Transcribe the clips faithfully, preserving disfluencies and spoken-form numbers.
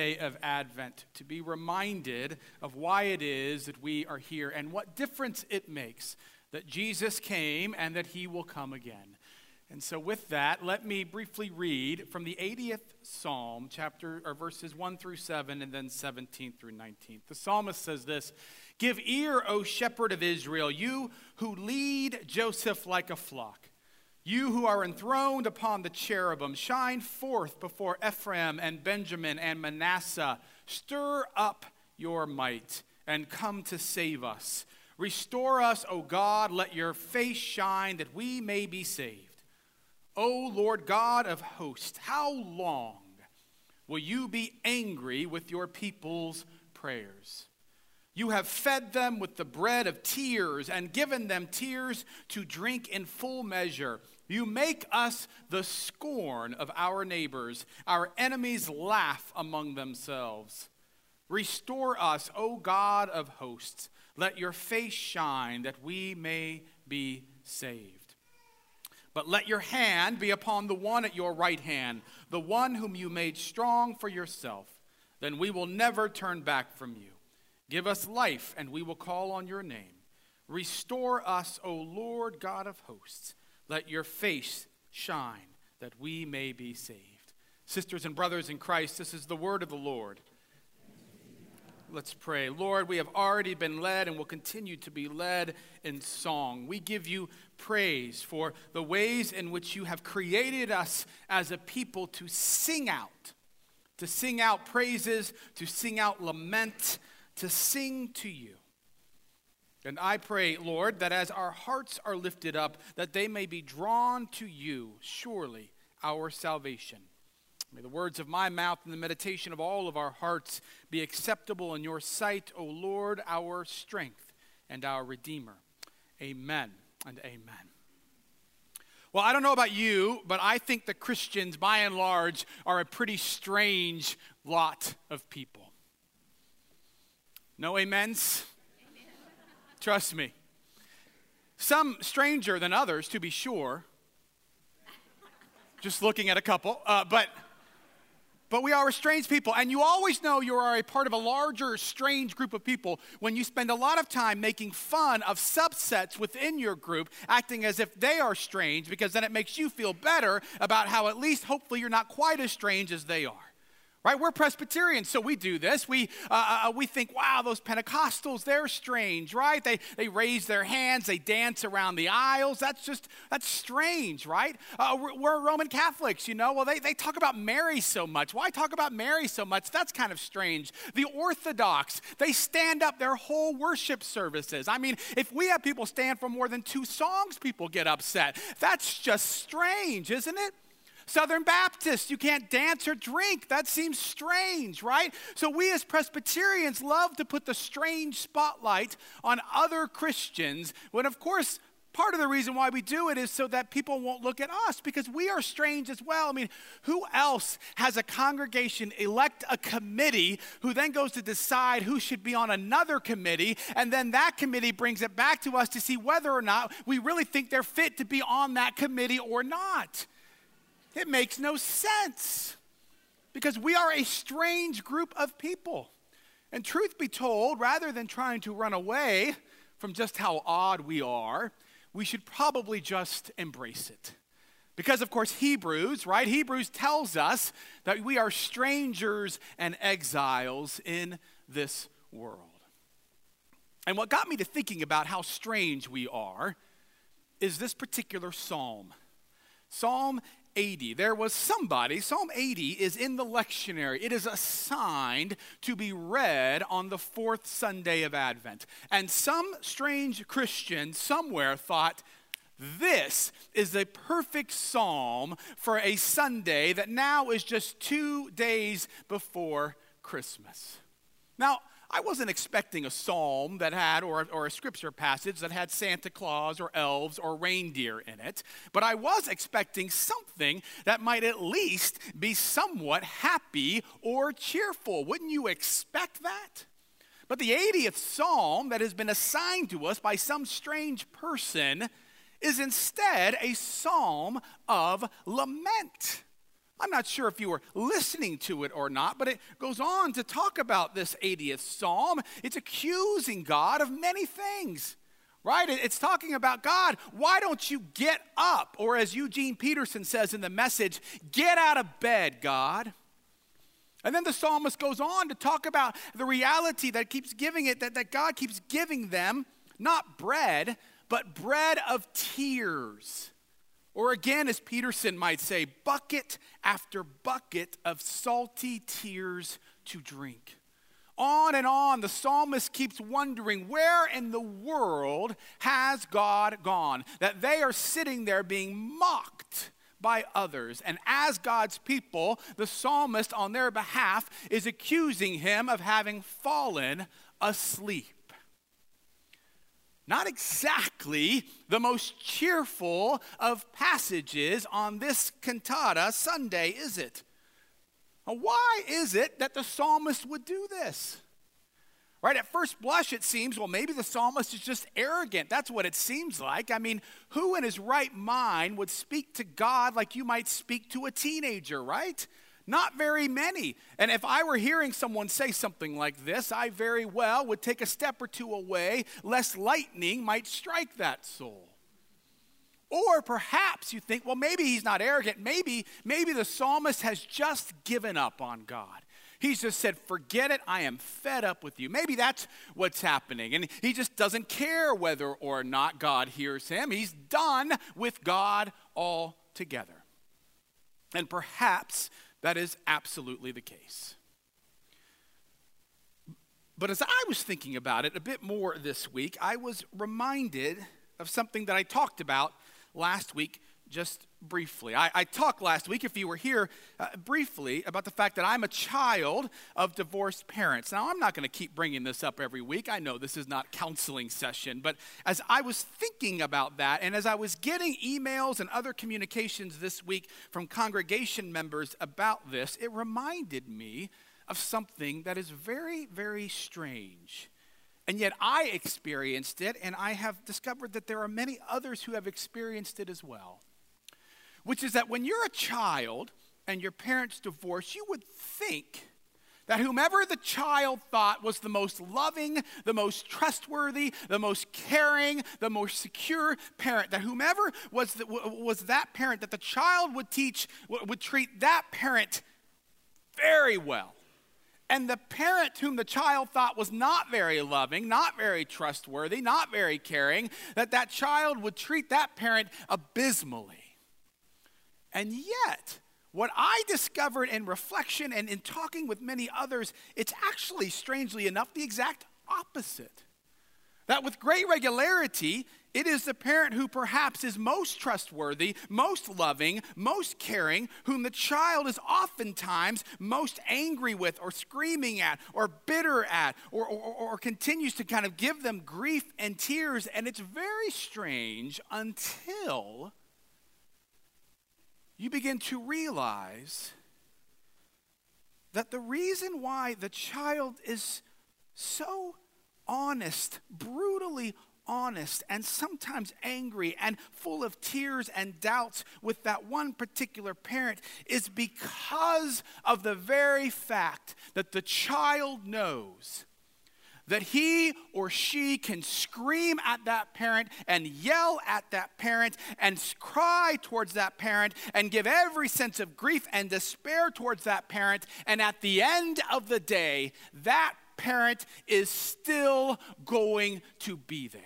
day of Advent, to be reminded of why it is that we are here and what difference it makes that Jesus came and that he will come again. And so with that, let me briefly read from the eightieth Psalm, chapter or verses one through seven, and then seventeen through nineteen. The psalmist says this: "Give ear, O shepherd of Israel, you who lead Joseph like a flock. You who are enthroned upon the cherubim, shine forth before Ephraim and Benjamin and Manasseh. Stir up your might and come to save us. Restore us, O God, let your face shine that we may be saved. O Lord God of hosts, how long will you be angry with your people's prayers? You have fed them with the bread of tears and given them tears to drink in full measure. You make us the scorn of our neighbors. Our enemies laugh among themselves. Restore us, O God of hosts. Let your face shine that we may be saved. But let your hand be upon the one at your right hand, the one whom you made strong for yourself. Then we will never turn back from you. Give us life, and we will call on your name. Restore us, O Lord God of hosts. Let your face shine, that we may be saved." Sisters and brothers in Christ, this is the word of the Lord. Let's pray. Lord, we have already been led and will continue to be led in song. We give you praise for the ways in which you have created us as a people to sing out, to sing out praises, to sing out lament, to sing to you. And I pray, Lord, that as our hearts are lifted up, that they may be drawn to you, surely our salvation. May the words of my mouth and the meditation of all of our hearts be acceptable in your sight, O Lord, our strength and our Redeemer. Amen and amen. Well, I don't know about you, but I think that Christians, by and large, are a pretty strange lot of people. No amens? Trust me. Some stranger than others, to be sure. Just looking at a couple, uh, but... But we are a strange people, and you always know you are a part of a larger, strange group of people when you spend a lot of time making fun of subsets within your group, acting as if they are strange, because then it makes you feel better about how at least hopefully you're not quite as strange as they are. Right? We're Presbyterians, so we do this. We uh, we think, wow, those Pentecostals, they're strange, right? They they raise their hands, they dance around the aisles. That's just that's strange, right? Uh, we're, we're Roman Catholics, you know. Well, they they talk about Mary so much. Why talk about Mary so much? That's kind of strange. The Orthodox, they stand up their whole worship services. I mean, if we have people stand for more than two songs, people get upset. That's just strange, isn't it? Southern Baptists, you can't dance or drink. That seems strange, right? So we as Presbyterians love to put the strange spotlight on other Christians, when of course part of the reason why we do it is so that people won't look at us, because we are strange as well. I mean, who else has a congregation elect a committee who then goes to decide who should be on another committee, and then that committee brings it back to us to see whether or not we really think they're fit to be on that committee or not? It makes no sense, because we are a strange group of people. And truth be told, rather than trying to run away from just how odd we are, we should probably just embrace it. Because, of course, Hebrews, right? Hebrews tells us that we are strangers and exiles in this world. And what got me to thinking about how strange we are is this particular psalm. Psalm eighty. There was somebody, Psalm eighty is in the lectionary. It is assigned to be read on the fourth Sunday of Advent. And some strange Christian somewhere thought, this is a perfect psalm for a Sunday that now is just two days before Christmas. Now, I wasn't expecting a psalm that had, or, or a scripture passage that had Santa Claus or elves or reindeer in it, but I was expecting something that might at least be somewhat happy or cheerful. Wouldn't you expect that? But the eightieth psalm that has been assigned to us by some strange person is instead a psalm of lament. I'm not sure if you were listening to it or not, but it goes on to talk about this eightieth psalm. It's accusing God of many things, right? It's talking about, God, why don't you get up? Or as Eugene Peterson says in the Message, get out of bed, God. And then the psalmist goes on to talk about the reality that keeps giving it, that, that God keeps giving them, not bread, but bread of tears. Or again, as Peterson might say, bucket after bucket of salty tears to drink. On and on, the psalmist keeps wondering, where in the world has God gone? That they are sitting there being mocked by others. And as God's people, the psalmist on their behalf is accusing him of having fallen asleep. Not exactly the most cheerful of passages on this Cantata Sunday, is it? Why is it that the psalmist would do this? Right, at first blush it seems, well, maybe the psalmist is just arrogant. That's what it seems like. I mean, who in his right mind would speak to God like you might speak to a teenager, right? Not very many. And if I were hearing someone say something like this, I very well would take a step or two away, lest lightning might strike that soul. Or perhaps you think, well, maybe he's not arrogant. Maybe, maybe the psalmist has just given up on God. He's just said, forget it, I am fed up with you. Maybe that's what's happening. And he just doesn't care whether or not God hears him. He's done with God altogether. And perhaps that is absolutely the case. But as I was thinking about it a bit more this week, I was reminded of something that I talked about last week just briefly. I, I talked last week, if you were here, uh, briefly about the fact that I'm a child of divorced parents. Now, I'm not going to keep bringing this up every week. I know this is not counseling session, but as I was thinking about that, and as I was getting emails and other communications this week from congregation members about this, it reminded me of something that is very, very strange. And yet I experienced it, and I have discovered that there are many others who have experienced it as well. Which is that when you're a child and your parents divorce, you would think that whomever the child thought was the most loving, the most trustworthy, the most caring, the most secure parent, that whomever was the, was that parent, that the child would teach, would treat that parent very well. And the parent whom the child thought was not very loving, not very trustworthy, not very caring, that that child would treat that parent abysmally. And yet, what I discovered in reflection and in talking with many others, it's actually, strangely enough, the exact opposite. That with great regularity, it is the parent who perhaps is most trustworthy, most loving, most caring, whom the child is oftentimes most angry with or screaming at or bitter at or, or, or continues to kind of give them grief and tears. And it's very strange until you begin to realize that the reason why the child is so honest, brutally honest, and sometimes angry and full of tears and doubts with that one particular parent is because of the very fact that the child knows that he or she can scream at that parent and yell at that parent and cry towards that parent and give every sense of grief and despair towards that parent. And at the end of the day, that parent is still going to be there.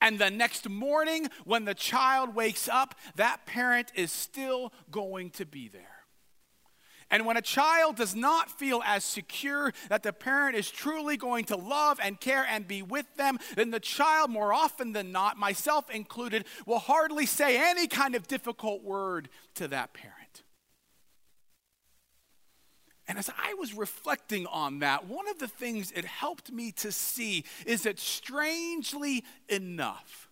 And the next morning when the child wakes up, that parent is still going to be there. And when a child does not feel as secure that the parent is truly going to love and care and be with them, then the child, more often than not, myself included, will hardly say any kind of difficult word to that parent. And as I was reflecting on that, one of the things it helped me to see is that, strangely enough,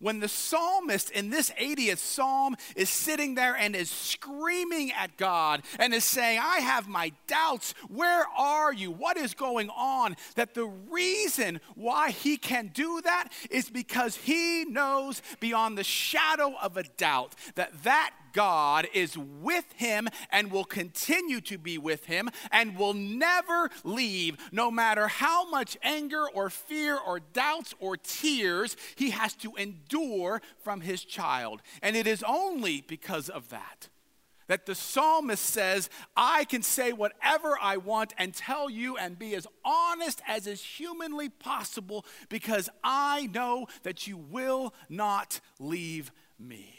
when the psalmist in this eightieth psalm is sitting there and is screaming at God and is saying, I have my doubts, where are you, what is going on? That the reason why he can do that is because he knows beyond the shadow of a doubt that that God is with him and will continue to be with him and will never leave, no matter how much anger or fear or doubts or tears he has to endure from his child. And it is only because of that that the psalmist says, I can say whatever I want and tell you and be as honest as is humanly possible because I know that you will not leave me.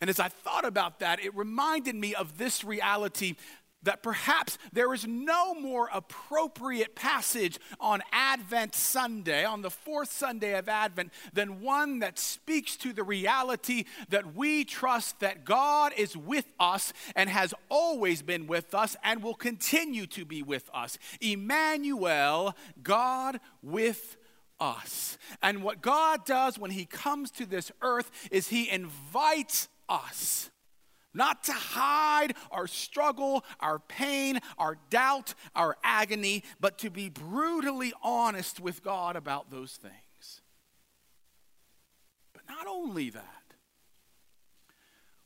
And as I thought about that, it reminded me of this reality that perhaps there is no more appropriate passage on Advent Sunday, on the fourth Sunday of Advent, than one that speaks to the reality that we trust that God is with us and has always been with us and will continue to be with us. Emmanuel, God with us. us. And what God does when he comes to this earth is he invites us not to hide our struggle, our pain, our doubt, our agony, but to be brutally honest with God about those things. But not only that,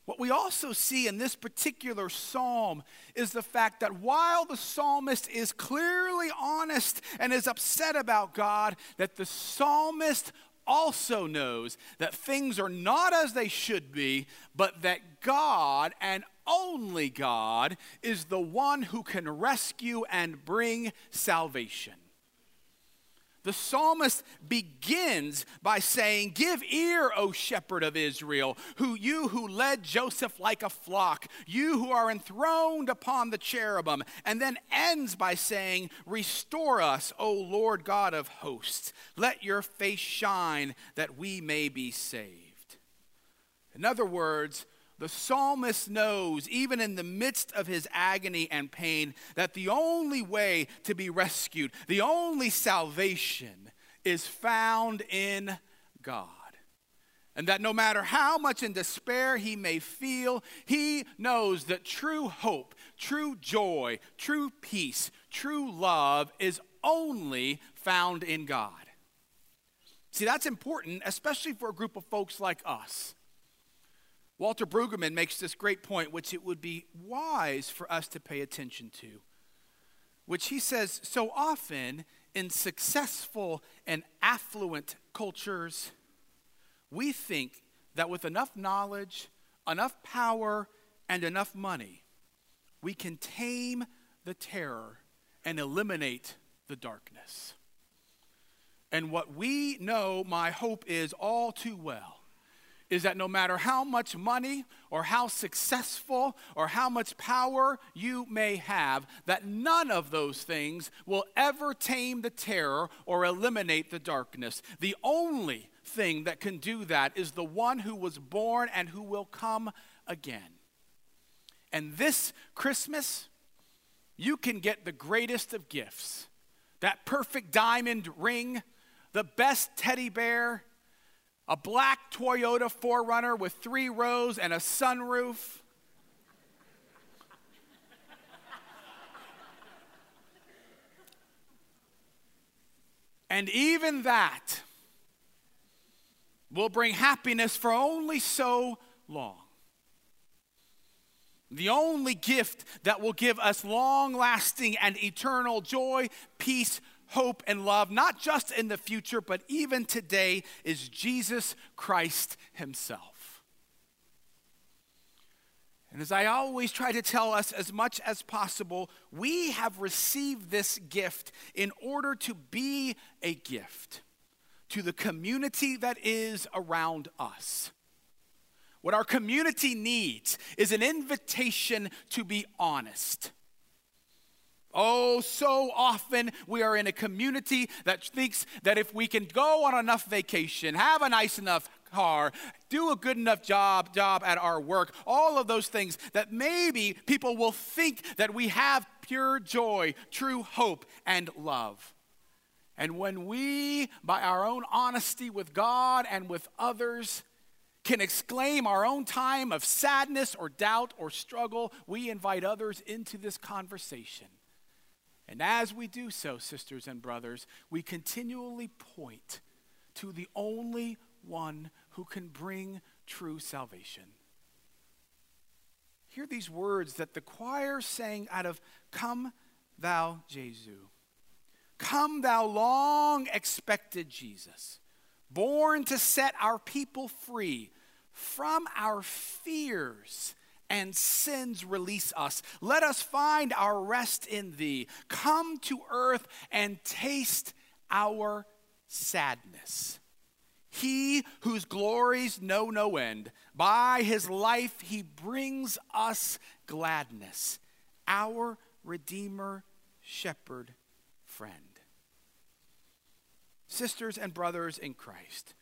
what we also see in this particular psalm is the fact that while the psalmist is clearly honest and is upset about God, that the psalmist also knows that things are not as they should be, but that God and only God is the one who can rescue and bring salvation. The psalmist begins by saying, give ear, O shepherd of Israel, who you who led Joseph like a flock, you who are enthroned upon the cherubim, and then ends by saying, restore us, O Lord God of hosts. Let your face shine that we may be saved. In other words, the psalmist knows, even in the midst of his agony and pain, that the only way to be rescued, the only salvation, is found in God. And that no matter how much in despair he may feel, he knows that true hope, true joy, true peace, true love is only found in God. See, that's important, especially for a group of folks like us. Walter Brueggemann makes this great point, which it would be wise for us to pay attention to, which he says, so often in successful and affluent cultures, we think that with enough knowledge, enough power, and enough money, we can tame the terror and eliminate the darkness. And what we know, my hope is all too well, is that no matter how much money or how successful or how much power you may have, that none of those things will ever tame the terror or eliminate the darkness. The only thing that can do that is the one who was born and who will come again. And this Christmas, you can get the greatest of gifts, that perfect diamond ring, the best teddy bear, a black Toyota four runner with three rows and a sunroof. And even that will bring happiness for only so long. The only gift that will give us long-lasting and eternal joy, peace, hope, and love, not just in the future, but even today, is Jesus Christ himself. And as I always try to tell us as much as possible, we have received this gift in order to be a gift to the community that is around us. What our community needs is an invitation to be honest. Oh, so often we are in a community that thinks that if we can go on enough vacation, have a nice enough car, do a good enough job, job at our work, all of those things, that maybe people will think that we have pure joy, true hope, and love. And when we, by our own honesty with God and with others, can exclaim our own time of sadness or doubt or struggle, we invite others into this conversation. And as we do so, sisters and brothers, we continually point to the only one who can bring true salvation. Hear these words that the choir sang out of Come Thou Jesu. Come thou long expected Jesus, born to set our people free from our fears and sins release us. Let us find our rest in thee. Come to earth and taste our sadness. He whose glories know no end, by his life he brings us gladness. Our Redeemer, Shepherd, Friend. Sisters and brothers in Christ,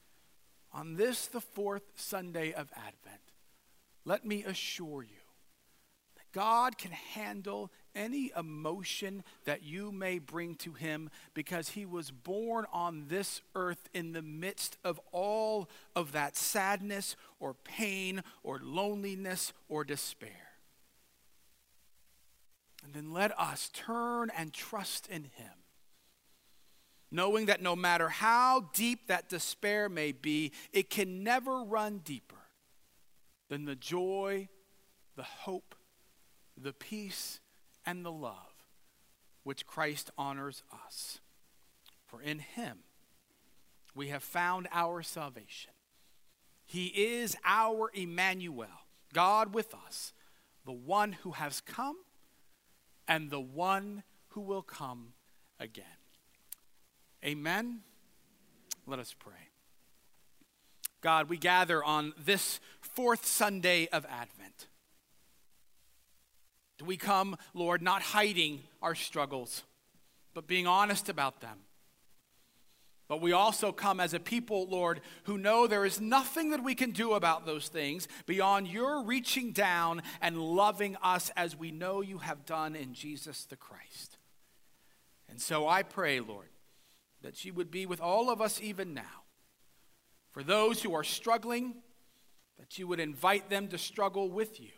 on this, the fourth Sunday of Advent, let me assure you that God can handle any emotion that you may bring to him, because he was born on this earth in the midst of all of that sadness or pain or loneliness or despair. And then let us turn and trust in him, knowing that no matter how deep that despair may be, it can never run deeper than the joy, the hope, the peace, and the love which Christ honors us. For in him we have found our salvation. He is our Emmanuel, God with us, the one who has come and the one who will come again. Amen. Let us pray. God, we gather on this fourth Sunday of Advent. Do we come, Lord, not hiding our struggles, but being honest about them? But we also come as a people, Lord, who know there is nothing that we can do about those things beyond your reaching down and loving us as we know you have done in Jesus the Christ. And so I pray, Lord, that you would be with all of us even now. For those who are struggling, that you would invite them to struggle with you.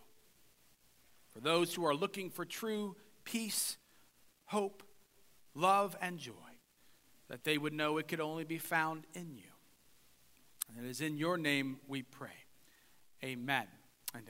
For those who are looking for true peace, hope, love, and joy, that they would know it could only be found in you. And it is in your name we pray. Amen and amen.